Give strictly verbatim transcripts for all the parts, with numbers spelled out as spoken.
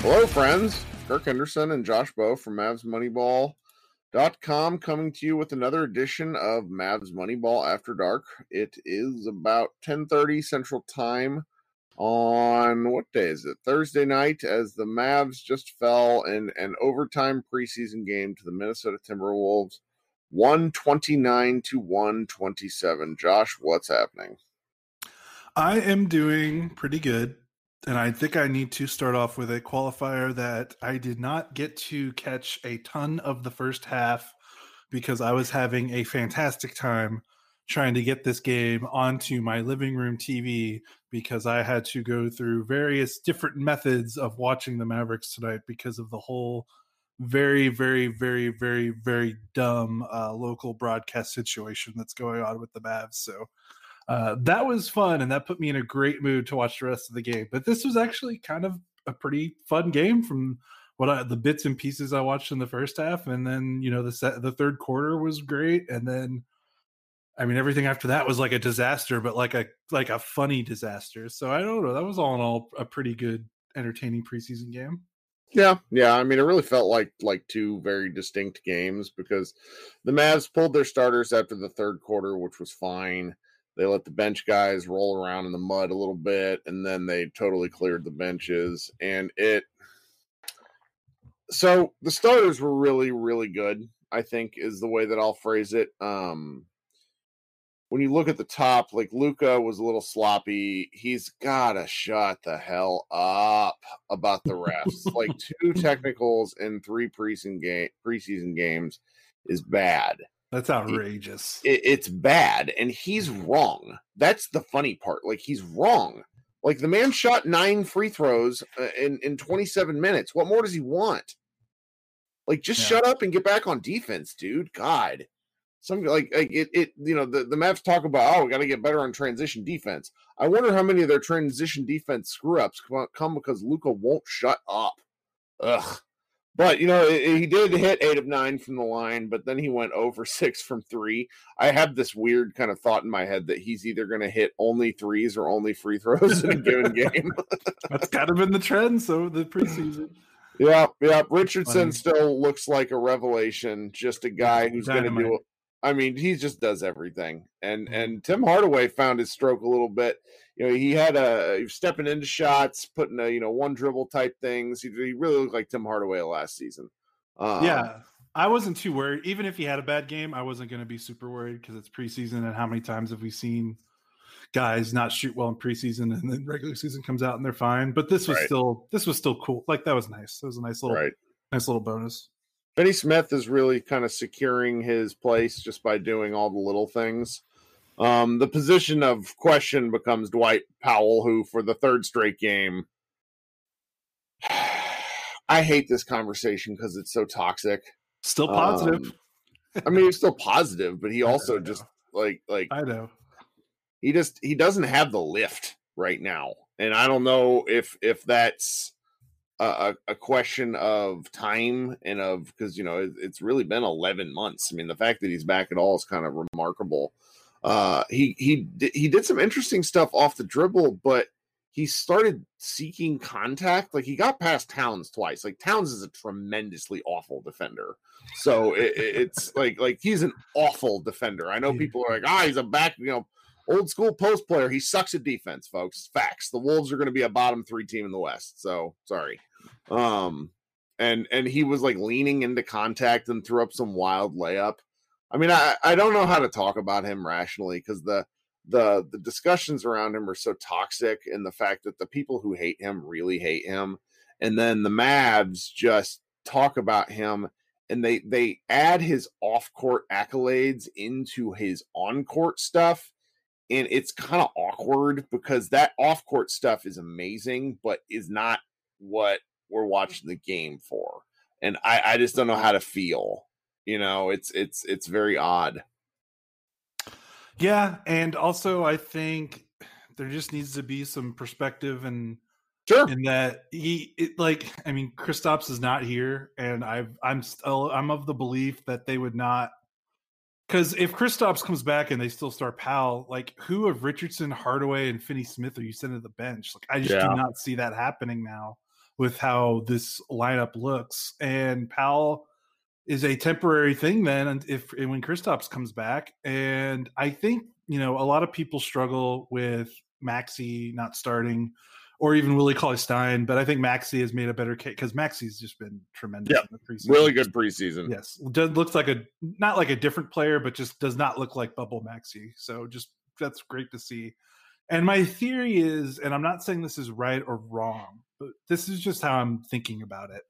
Hello, friends. Kirk Henderson and Josh Bowe from Mavs Money Ball dot com coming to you with another edition of Mavs Moneyball After Dark. It is about ten thirty Central Time on, what day is it? Thursday night, as the Mavs just fell in an overtime preseason game to the Minnesota Timberwolves, one twenty-nine to one twenty-seven. Josh, what's happening? I am doing pretty good. And I think I need to start off with a qualifier that I did not get to catch a ton of the first half because I was having a fantastic time trying to get this game onto my living room T V because I had to go through various different methods of watching the Mavericks tonight because of the whole very, very, very, very, very dumb uh, local broadcast situation that's going on with the Mavs. So Uh, that was fun, and that put me in a great mood to watch the rest of the game. But this was actually kind of a pretty fun game from what I, the bits and pieces I watched in the first half, and then you know the set, the third quarter was great, and then I mean everything after that was like a disaster, but like a like a funny disaster. So I don't know. That was all in all a pretty good, entertaining preseason game. Yeah, yeah. I mean, it really felt like like two very distinct games because the Mavs pulled their starters after the third quarter, which was fine. They let the bench guys roll around in the mud a little bit, and then they totally cleared the benches. And it – so the starters were really, really good, I think, is the way that I'll phrase it. Um, when you look at the top, like, Luka was a little sloppy. He's got to shut the hell up about the refs. Like, two technicals in three preseason game, preseason games is bad. That's outrageous. It, it, it's bad, and he's wrong. That's the funny part. Like, he's wrong. Like, the man shot nine free throws uh, in, in twenty-seven minutes. What more does he want? Like, just yeah. shut up and get back on defense, dude. God. Some, like, like it, it, you know, the, the Mavs talk about, oh, we got to get better on transition defense. I wonder how many of their transition defense screw-ups come because Luka won't shut up. Ugh. But, you know, he did hit eight of nine from the line, but then he went oh for six from three. I have this weird kind of thought in my head that he's either going to hit only threes or only free throws in a given game. That's kind of been the trend, so the preseason. Yeah, yeah. Richardson Funny. Still looks like a revelation, just a guy who's going to do it. I mean, he just does everything. And and Tim Hardaway found his stroke a little bit. You know, he had a he was stepping into shots, putting a, you know, one dribble type things. He, he really looked like Tim Hardaway last season. Uh, yeah, I wasn't too worried. Even if he had a bad game, I wasn't going to be super worried because it's preseason. And how many times have we seen guys not shoot well in preseason and then regular season comes out and they're fine? But this was right. still this was still cool. Like, that was nice. It was a nice little right. nice little bonus. Finney-Smith is really kind of securing his place just by doing all the little things. Um, the position of question becomes Dwight Powell, who for the third straight game, I hate this conversation because it's so toxic. Still positive. Um, I mean, he's still positive, but he also just like, like I know he just, he doesn't have the lift right now. And I don't know if, if that's a, a question of time and of, cause you know, it, it's really been eleven months. I mean, the fact that he's back at all is kind of remarkable. Uh, he, he, he did some interesting stuff off the dribble, but he started seeking contact. Like, he got past Towns twice. Like, Towns is a tremendously awful defender. So it, it's like, like he's an awful defender. I know people are like, ah, he's a back, you know, old school post player. He sucks at defense, folks. Facts. The Wolves are going to be a bottom three team in the West. So sorry. Um, and, and he was like leaning into contact and threw up some wild layup. I mean, I, I don't know how to talk about him rationally because the, the the discussions around him are so toxic, and the fact that the people who hate him really hate him. And then the Mavs just talk about him, and they, they add his off-court accolades into his on-court stuff. And it's kind of awkward because that off-court stuff is amazing, but is not what we're watching the game for. And I, I just don't know how to feel. You know, it's it's it's very odd. Yeah, and also I think there just needs to be some perspective, and sure, in that he it, like I mean, Kristaps is not here, and I I'm still I'm of the belief that they would not, because if Kristaps comes back and they still start Powell, like who of Richardson, Hardaway, and Finney-Smith are you sending to the bench? Like I just yeah. do not see that happening now with how this lineup looks, and Powell is a temporary thing then, and if and when Kristaps comes back. And I think, you know, a lot of people struggle with Maxi not starting, or even Willie Cauley-Stein, but I think Maxi has made a better case because Maxi's just been tremendous. Yeah, in the preseason. Really good preseason. Yes, does, looks like a not like a different player, but just does not look like bubble Maxi. So just that's great to see. And my theory is, and I'm not saying this is right or wrong, but this is just how I'm thinking about it.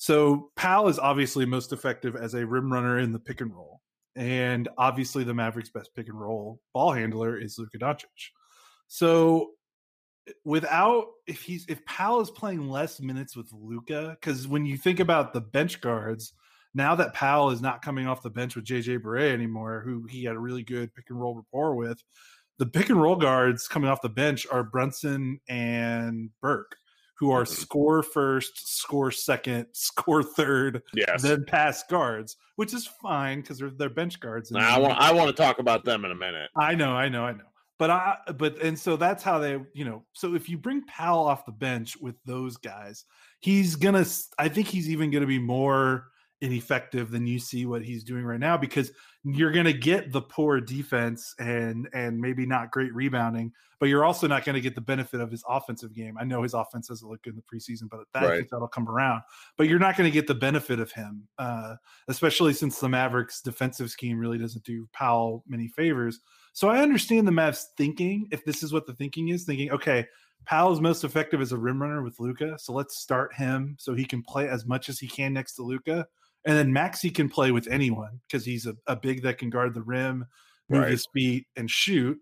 So Powell is obviously most effective as a rim runner in the pick and roll. And obviously the Mavericks' best pick and roll ball handler is Luka Doncic. So without if he's if Powell is playing less minutes with Luka, because when you think about the bench guards, now that Powell is not coming off the bench with J J Barea anymore, who he had a really good pick and roll rapport with, the pick and roll guards coming off the bench are Brunson and Burke, who are score first, score second, score third, yes, then pass guards, which is fine because they're they're bench guards. And nah, I want I want to talk about them in a minute. I know, I know, I know. But I but and so that's how they, you know. So if you bring Powell off the bench with those guys, he's gonna. I think he's even gonna be more ineffective than you see what he's doing right now, because you're going to get the poor defense and and maybe not great rebounding, but you're also not going to get the benefit of his offensive game. I know his offense doesn't look good in the preseason, but that, right. I think that'll come around. But you're not going to get the benefit of him, uh, especially since the Mavericks' defensive scheme really doesn't do Powell many favors. So I understand the Mavs thinking, if this is what the thinking is, thinking, okay, Powell's most effective as a rim runner with Luka, so let's start him so he can play as much as he can next to Luka. And then Maxi can play with anyone because he's a, a big that can guard the rim, move right. his feet, and shoot.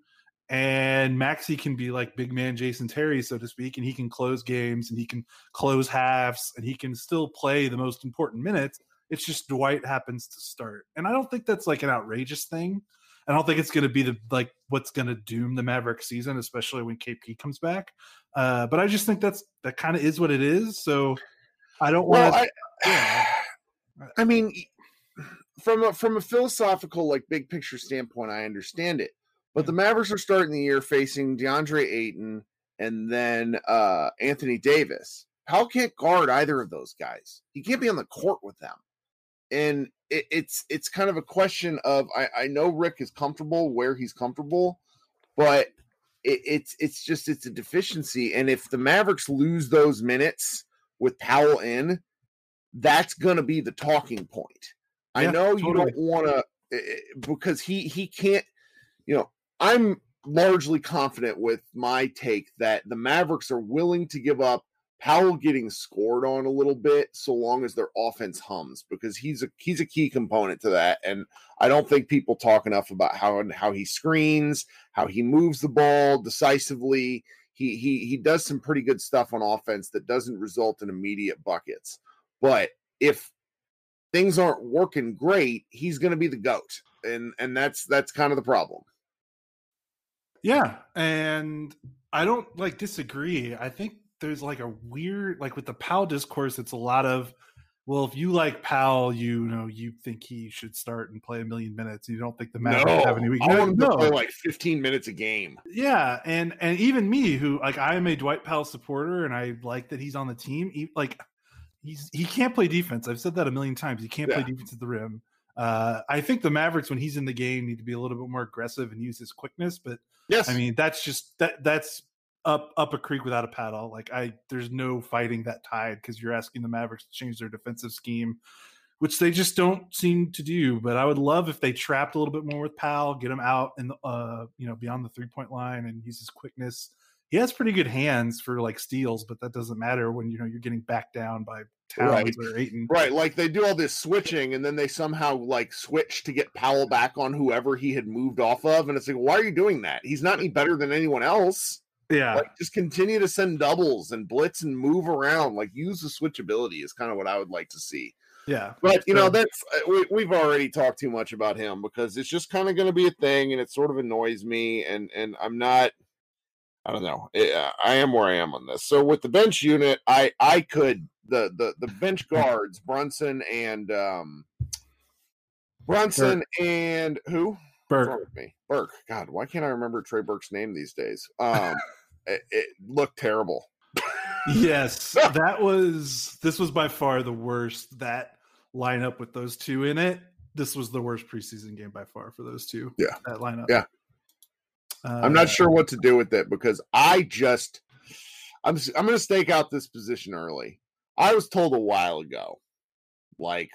And Maxi can be like big man Jason Terry, so to speak, and he can close games and he can close halves and he can still play the most important minutes. It's just Dwight happens to start. And I don't think that's like an outrageous thing. I don't think it's going to be the like what's going to doom the Maverick season, especially when K P comes back. Uh, but I just think that's that kind of is what it is. So I don't well, want to... Yeah. I mean, from a, from a philosophical, like big picture standpoint, I understand it, but the Mavericks are starting the year facing DeAndre Ayton and then uh, Anthony Davis. Powell can't guard either of those guys. He can't be on the court with them. And it, it's, it's kind of a question of, I, I know Rick is comfortable where he's comfortable, but it, it's, it's just, it's a deficiency. And if the Mavericks lose those minutes with Powell in, that's going to be the talking point. I yeah, know you totally. don't want to, because he, he can't, you know, I'm largely confident with my take that the Mavericks are willing to give up Powell getting scored on a little bit, so long as their offense hums, because he's a he's a key component to that. And I don't think people talk enough about how and how he screens, how he moves the ball decisively. He he he does some pretty good stuff on offense that doesn't result in immediate buckets. But if things aren't working great, he's going to be the GOAT, and and that's that's kind of the problem. Yeah, and I don't like disagree. I think there's like a weird, like with the Powell discourse, it's a lot of, well, if you like Powell, you know, you think he should start and play a million minutes. You don't think the Mavericks no, have any weakness. I want him to no. play like fifteen minutes a game. Yeah. And, and even me, who like, I am a Dwight Powell supporter and I like that he's on the team. He, like he's, he can't play defense. I've said that a million times. He can't yeah. play defense at the rim. Uh, I think the Mavericks, when he's in the game, need to be a little bit more aggressive and use his quickness. But yes, I mean, that's just, that that's, Up, up a creek without a paddle. Like I, there's no fighting that tide because you're asking the Mavericks to change their defensive scheme, which they just don't seem to do. But I would love if they trapped a little bit more with Powell, get him out and uh, you know, beyond the three point line and use his quickness. He has pretty good hands for like steals, but that doesn't matter when you know you're getting backed down by Towns right. or Ayton. Right, like they do all this switching, and then they somehow like switch to get Powell back on whoever he had moved off of, and it's like, why are you doing that? He's not any better than anyone else. Yeah, like just continue to send doubles and blitz and move around. Like use the switchability is kind of what I would like to see. Yeah, but you so, know that's we, we've already talked too much about him because it's just kind of going to be a thing, and it sort of annoys me. And and I'm not, I don't know, I am where I am on this. So with the bench unit, I I could the the the bench guards Brunson and um Brunson Burke. and who. Burke. Me? Burke. God, why can't I remember Trey Burke's name these days? Um, it, it looked terrible. Yes, that was, this was by far the worst, that lineup with those two in it. This was the worst preseason game by far for those two. Yeah. That lineup. Yeah. Uh, I'm not sure what to do with it because I just, I'm, I'm going to stake out this position early. I was told a while ago, like,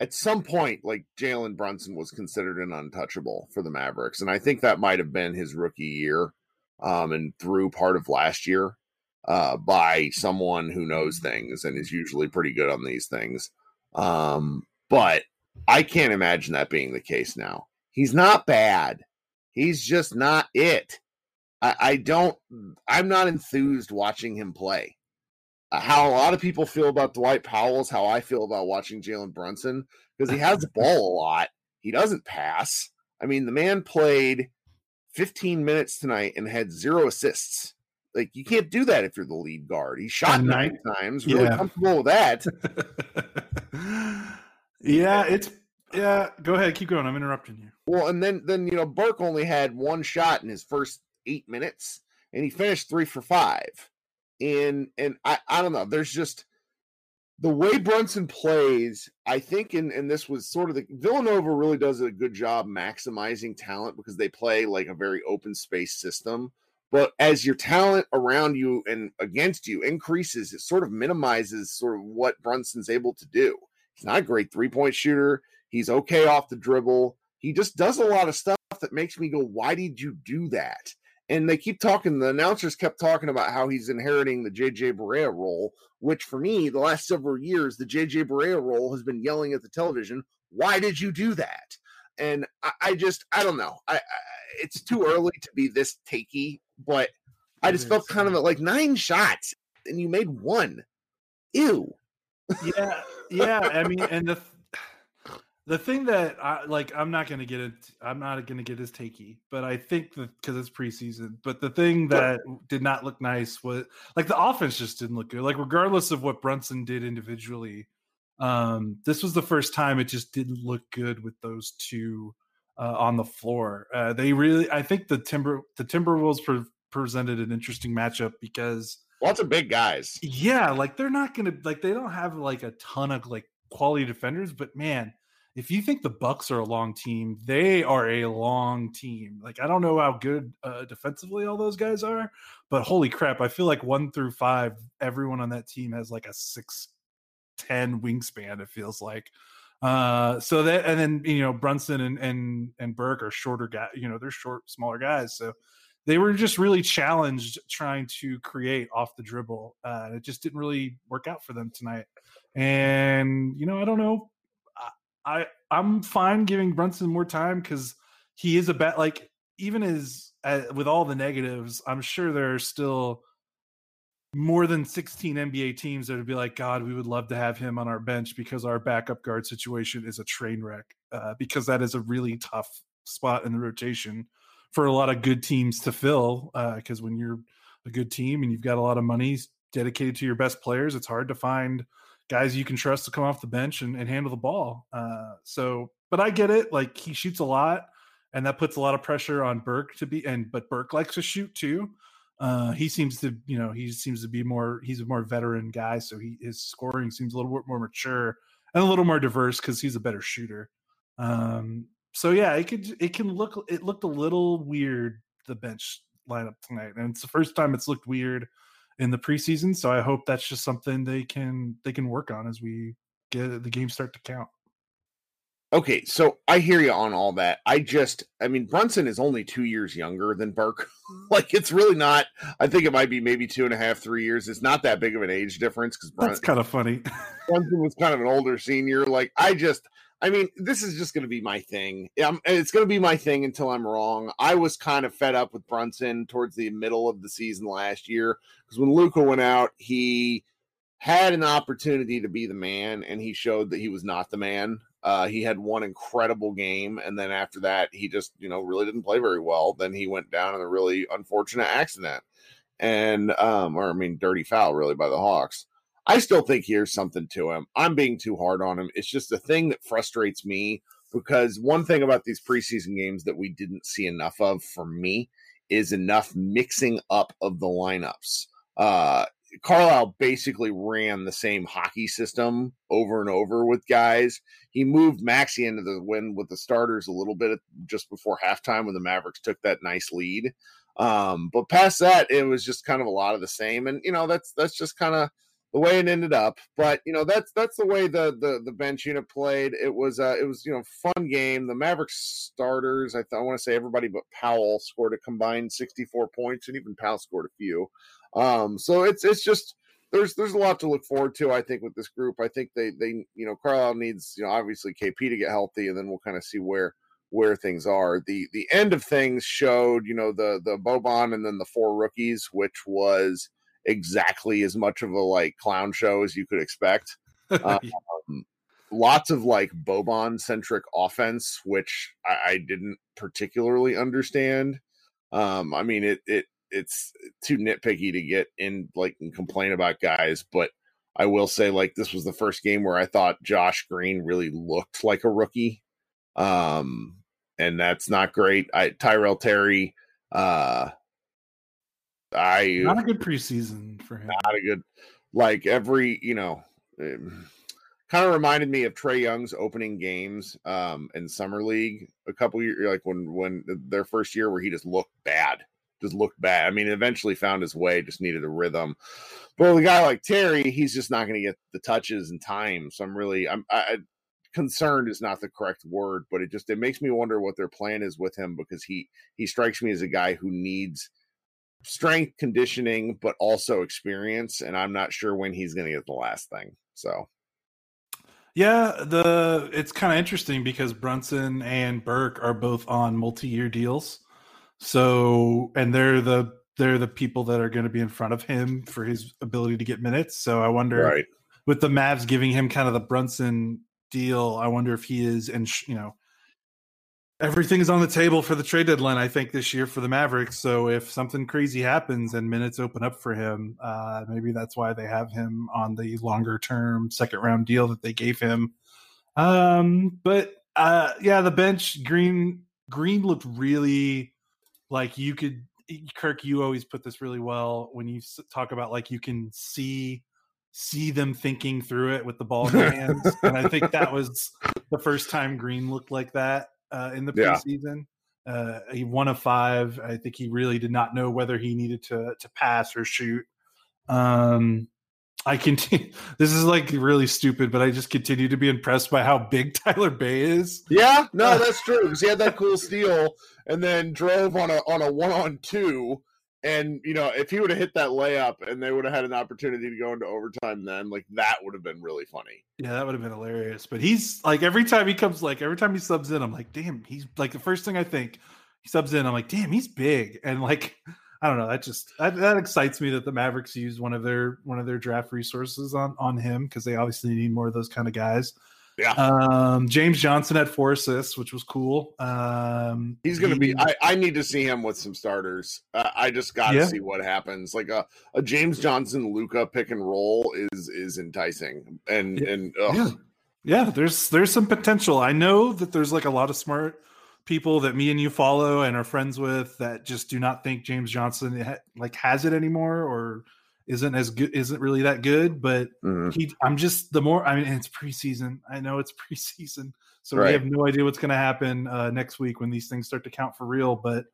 at some point, like Jalen Brunson was considered an untouchable for the Mavericks. And I think that might have been his rookie year um, and through part of last year uh, by someone who knows things and is usually pretty good on these things. Um, but I can't imagine that being the case now. He's not bad. He's just not it. I, I don't, I'm not enthused watching him play. How a lot of people feel about Dwight Powell is how I feel about watching Jalen Brunson because he has the ball a lot. He doesn't pass. I mean, the man played fifteen minutes tonight and had zero assists. Like, you can't do that if you're the lead guard. He shot nine times. Really yeah. comfortable with that. yeah, it's yeah. Go ahead, keep going. I'm interrupting you. Well, and then then you know Burke only had one shot in his first eight minutes, and he finished three for five. And and I, I don't know, there's just the way Brunson plays, I think, and, and this was sort of the Villanova really does a good job maximizing talent because they play like a very open space system. But as your talent around you and against you increases, it sort of minimizes sort of what Brunson's able to do. He's not a great three-point shooter. He's okay off the dribble. He just does a lot of stuff that makes me go, why did you do that? And they keep talking, the announcers kept talking about how he's inheriting the J J Barea role, which for me, the last several years, the J J Barea role has been yelling at the television, why did you do that? And I, I just, I don't know. I, I It's too early to be this takey, but I just felt kind of like nine shots and you made one. Ew. Yeah. Yeah. I mean, and the, The thing that I like, I'm not going to get it. I'm not going to get his takey, but I think that because it's preseason, but the thing that did not look nice was like the offense just didn't look good. Like regardless of what Brunson did individually, um, this was the first time it just didn't look good with those two uh, on the floor. Uh, they really, I think the Timber, the Timberwolves pre- presented an interesting matchup because lots of big guys. Yeah. Like they're not going to like, they don't have like a ton of like quality defenders, but man, if you think the Bucks are a long team, they are a long team. Like, I don't know how good uh, defensively all those guys are, but holy crap, I feel like one through five, everyone on that team has like a six ten wingspan, it feels like. Uh, so that, and then, you know, Brunson and, and, and Burke are shorter guys, you know, they're short, smaller guys. So they were just really challenged trying to create off the dribble. Uh, it just didn't really work out for them tonight. And, you know, I don't know. I, I I'm fine giving Brunson more time because he is a bet. Like, even as uh, with all the negatives, I'm sure there are still more than sixteen N B A teams that would be like, God, we would love to have him on our bench because our backup guard situation is a train wreck, uh, because that is a really tough spot in the rotation for a lot of good teams to fill. Uh, Cause when you're a good team and you've got a lot of money dedicated to your best players, it's hard to find guys you can trust to come off the bench and, and handle the ball. Uh, so, but I get it. Like, he shoots a lot and that puts a lot of pressure on Burke to be, and, but Burke likes to shoot too. Uh, he seems to, you know, he seems to be more, he's a more veteran guy. So he, his scoring seems a little bit more mature and a little more diverse because he's a better shooter. Um, so yeah, it could, it can look, it looked a little weird, the bench lineup tonight. And it's the first time it's looked weird in the preseason. So I hope that's just something they can, they can work on as we get the games start to count. Okay. So I hear you on all that. I just, I mean, Brunson is only two years younger than Burke. Like, it's really not, I think it might be maybe two and a half, three years. It's not that big of an age difference. Cause Brunson, that's kind of funny. Brunson was kind of an older senior. Like, I just, I mean, this is just going to be my thing. I'm, it's going to be my thing until I'm wrong. I was kind of fed up with Brunson towards the middle of the season last year. Cause when Luka went out, he had an opportunity to be the man and he showed that he was not the man. Uh, he had one incredible game, and then after that, he just, you know, really didn't play very well. Then he went down in a really unfortunate accident, and um, or I mean, dirty foul, really, by the Hawks. I still think here's something to him. I'm being too hard on him. It's just a thing that frustrates me, because one thing about these preseason games that we didn't see enough of for me is enough mixing up of the lineups. Uh, Carlisle basically ran the same hockey system over and over with guys. He moved Maxi into the win with the starters a little bit just before halftime when the Mavericks took that nice lead. Um, but past that, it was just kind of a lot of the same. And, you know, that's that's just kind of the way it ended up. But, you know, that's that's the way the the, the bench unit played. It was, uh, it was, you know, fun game. The Mavericks starters, I, th- I want to say everybody but Powell scored a combined sixty-four points, and even Powell scored a few. Um, so it's, it's just, there's, there's a lot to look forward to, I think, with this group. I think they, they, you know, Carlisle needs, you know, obviously K P to get healthy, and then we'll kind of see where, where things are. The, the end of things showed, you know, the, the Boban and then the four rookies, which was exactly as much of a like clown show as you could expect. Um, lots of like Boban centric offense, which I, I didn't particularly understand. Um, I mean, it, it, it's too nitpicky to get in like and complain about guys, but I will say, like, this was the first game where I thought Josh Green really looked like a rookie. Um, and that's not great. I, Tyrell Terry, uh, I, not a good preseason for him. Not a good, like every, you know, it kind of reminded me of Trae Young's opening games, um, in summer league a couple years, like when, when their first year where he just looked bad. Just looked bad. I mean, eventually found his way, just needed a rhythm. But with a guy like Terry, he's just not going to get the touches in time. So I'm really, I'm I, concerned is not the correct word, but it just, it makes me wonder what their plan is with him, because he, he strikes me as a guy who needs strength, conditioning, but also experience. And I'm not sure when he's going to get the last thing. So. Yeah, the, it's kind of interesting because Brunson and Burke are both on multi-year deals. So, and they're the they're the people that are going to be in front of him for his ability to get minutes. So I wonder, right, with the Mavs giving him kind of the Brunson deal, I wonder if he is, and you know, everything is on the table for the trade deadline, I think, this year for the Mavericks. So if something crazy happens and minutes open up for him, uh, maybe that's why they have him on the longer term second round deal that they gave him. Um, but uh, yeah, the bench, Green Green looked really. Like, you could, Kirk, you always put this really well when you talk about, like, you can see see them thinking through it with the ball in their hands. And I think that was the first time Green looked like that uh, in the preseason. Yeah. Uh, he one of five. I think he really did not know whether he needed to to pass or shoot. Um, I continue. This is like really stupid, but I just continue to be impressed by how big Tyler Bey is. Yeah, no, that's true. Because he had that cool steal, and then drove on a on a one on two, and you know if he would have hit that layup, and they would have had an opportunity to go into overtime, then like that would have been really funny. Yeah, that would have been hilarious. But he's like every time he comes, like every time he subs in, I'm like, damn, he's like the first thing I think he subs in, I'm like, damn, he's big, and like. I don't know. That just that, that excites me that the Mavericks use one of their one of their draft resources on on him because they obviously need more of those kind of guys. Yeah. Um, James Johnson had four assists, which was cool. Um, He's going to he, be. I, I need to see him with some starters. Uh, I just got to yeah. see what happens. Like a, a James Johnson Luka pick and roll is is enticing and yeah. and ugh. yeah yeah. There's there's some potential. I know that there's like a lot of smart people that me and you follow and are friends with that just do not think James Johnson ha- like has it anymore or isn't as good, isn't really that good, but mm-hmm. he, I'm just the more, I mean, it's preseason. I know it's preseason. So right. we have no idea what's going to happen uh, next week when these things start to count for real, but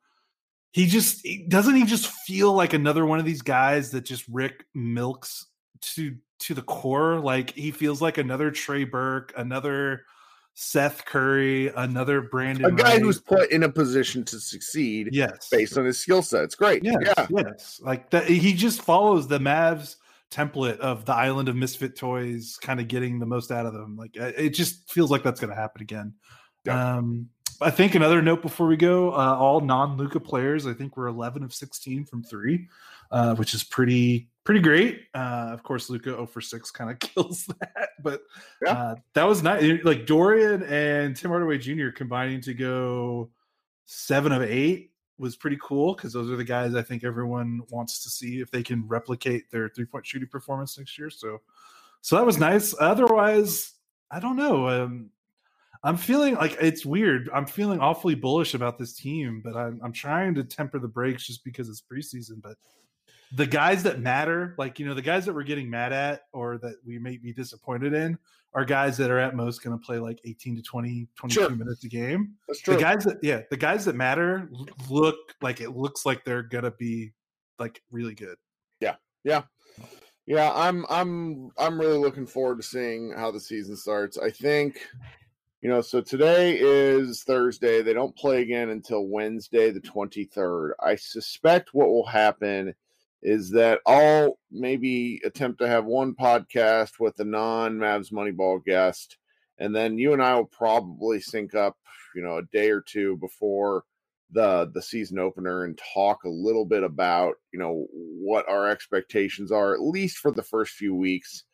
he just, doesn't he just feel like another one of these guys that just Rick milks to, to the core? Like he feels like another Trey Burke, another Seth Curry, another Brandon, a guy Wright. Who's put in a position to succeed, yes, based on his skill set. It's great, yes, yeah, yes. Like that, he just follows the Mavs template of the Island of Misfit Toys, kind of getting the most out of them. Like it just feels like that's going to happen again. Yeah. Um, I think another note before we go: uh, all non-Luka players, I think, were eleven of sixteen from three, uh, which is pretty. Pretty great. Uh, of course, Luka zero for six kind of kills that, but yeah. uh, that was nice. Like Dorian and Tim Hardaway Junior combining to go seven of eight was pretty cool because those are the guys I think everyone wants to see if they can replicate their three-point shooting performance next year. So so that was nice. Otherwise, I don't know. Um, I'm feeling like it's weird. I'm feeling awfully bullish about this team, but I'm, I'm trying to temper the brakes just because it's preseason, but the guys that matter, like, you know, the guys that we're getting mad at or that we may be disappointed in are guys that are at most going to play like eighteen to twenty, twenty-two sure. minutes a game. That's true. The guys that, yeah, the guys that matter look like it looks like they're going to be like really good. Yeah. Yeah. Yeah. I'm, I'm, I'm really looking forward to seeing how the season starts. I think, you know, so today is Thursday. They don't play again until Wednesday, the twenty-third. I suspect what will happen is that I'll maybe attempt to have one podcast with a non-Mavs Moneyball guest, and then you and I will probably sync up, you know, a day or two before the the season opener and talk a little bit about, you know, what our expectations are, at least for the first few weeks.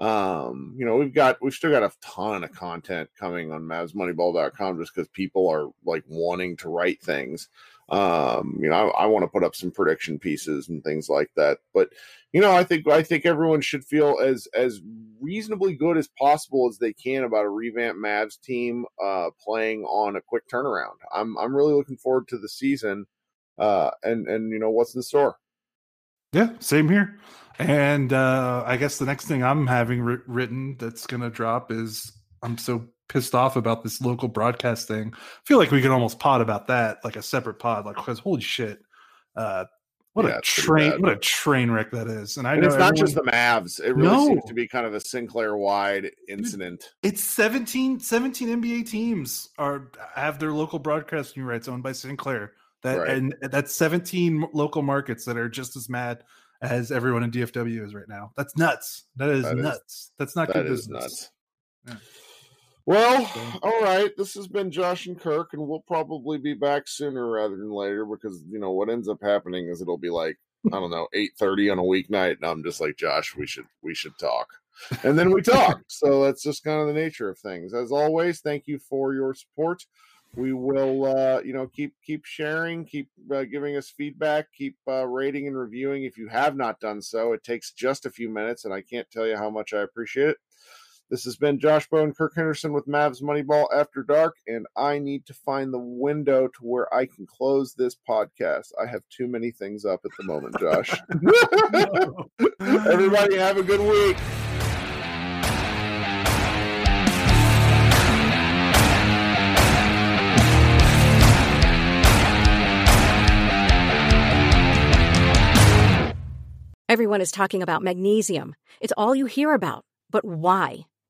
Um, you know, we've got we've still got a ton of content coming on Mavs Moneyball dot com just because people are like wanting to write things. Um, you know, I, I want to put up some prediction pieces and things like that, but you know, I think, I think everyone should feel as, as reasonably good as possible as they can about a revamped Mavs team, uh, playing on a quick turnaround. I'm, I'm really looking forward to the season, uh, and, and, you know, what's in store. Yeah. Same here. And, uh, I guess the next thing I'm having ri- written that's going to drop is I'm so pissed off about this local broadcast thing. I feel like we can almost pod about that, like a separate pod, like because holy shit, uh, what yeah, a train, what a train wreck that is. And I and know it's not everyone, just the Mavs. It really no. seems to be kind of a Sinclair wide incident. It's seventeen, seventeen N B A teams are have their local broadcasting rights owned by Sinclair. That right. and that's seventeen local markets that are just as mad as everyone in D F W is right now. That's nuts. That is that nuts. Is, that's not that good is business. Nuts. Yeah. Well, all right. This has been Josh and Kirk, and we'll probably be back sooner rather than later because, you know, what ends up happening is it'll be like, I don't know, eight thirty on a weeknight, and I'm just like, Josh, we should we should talk. And then we talk. So that's just kind of the nature of things. As always, thank you for your support. We will, uh, you know, keep keep sharing, keep uh, giving us feedback, keep uh, rating and reviewing if you have not done so. It takes just a few minutes, and I can't tell you how much I appreciate it. This has been Josh Bowe and Kirk Henderson with Mavs Moneyball After Dark, and I need to find the window to where I can close this podcast. I have too many things up at the moment, Josh. No. Everybody have a good week. Everyone is talking about magnesium. It's all you hear about. But why?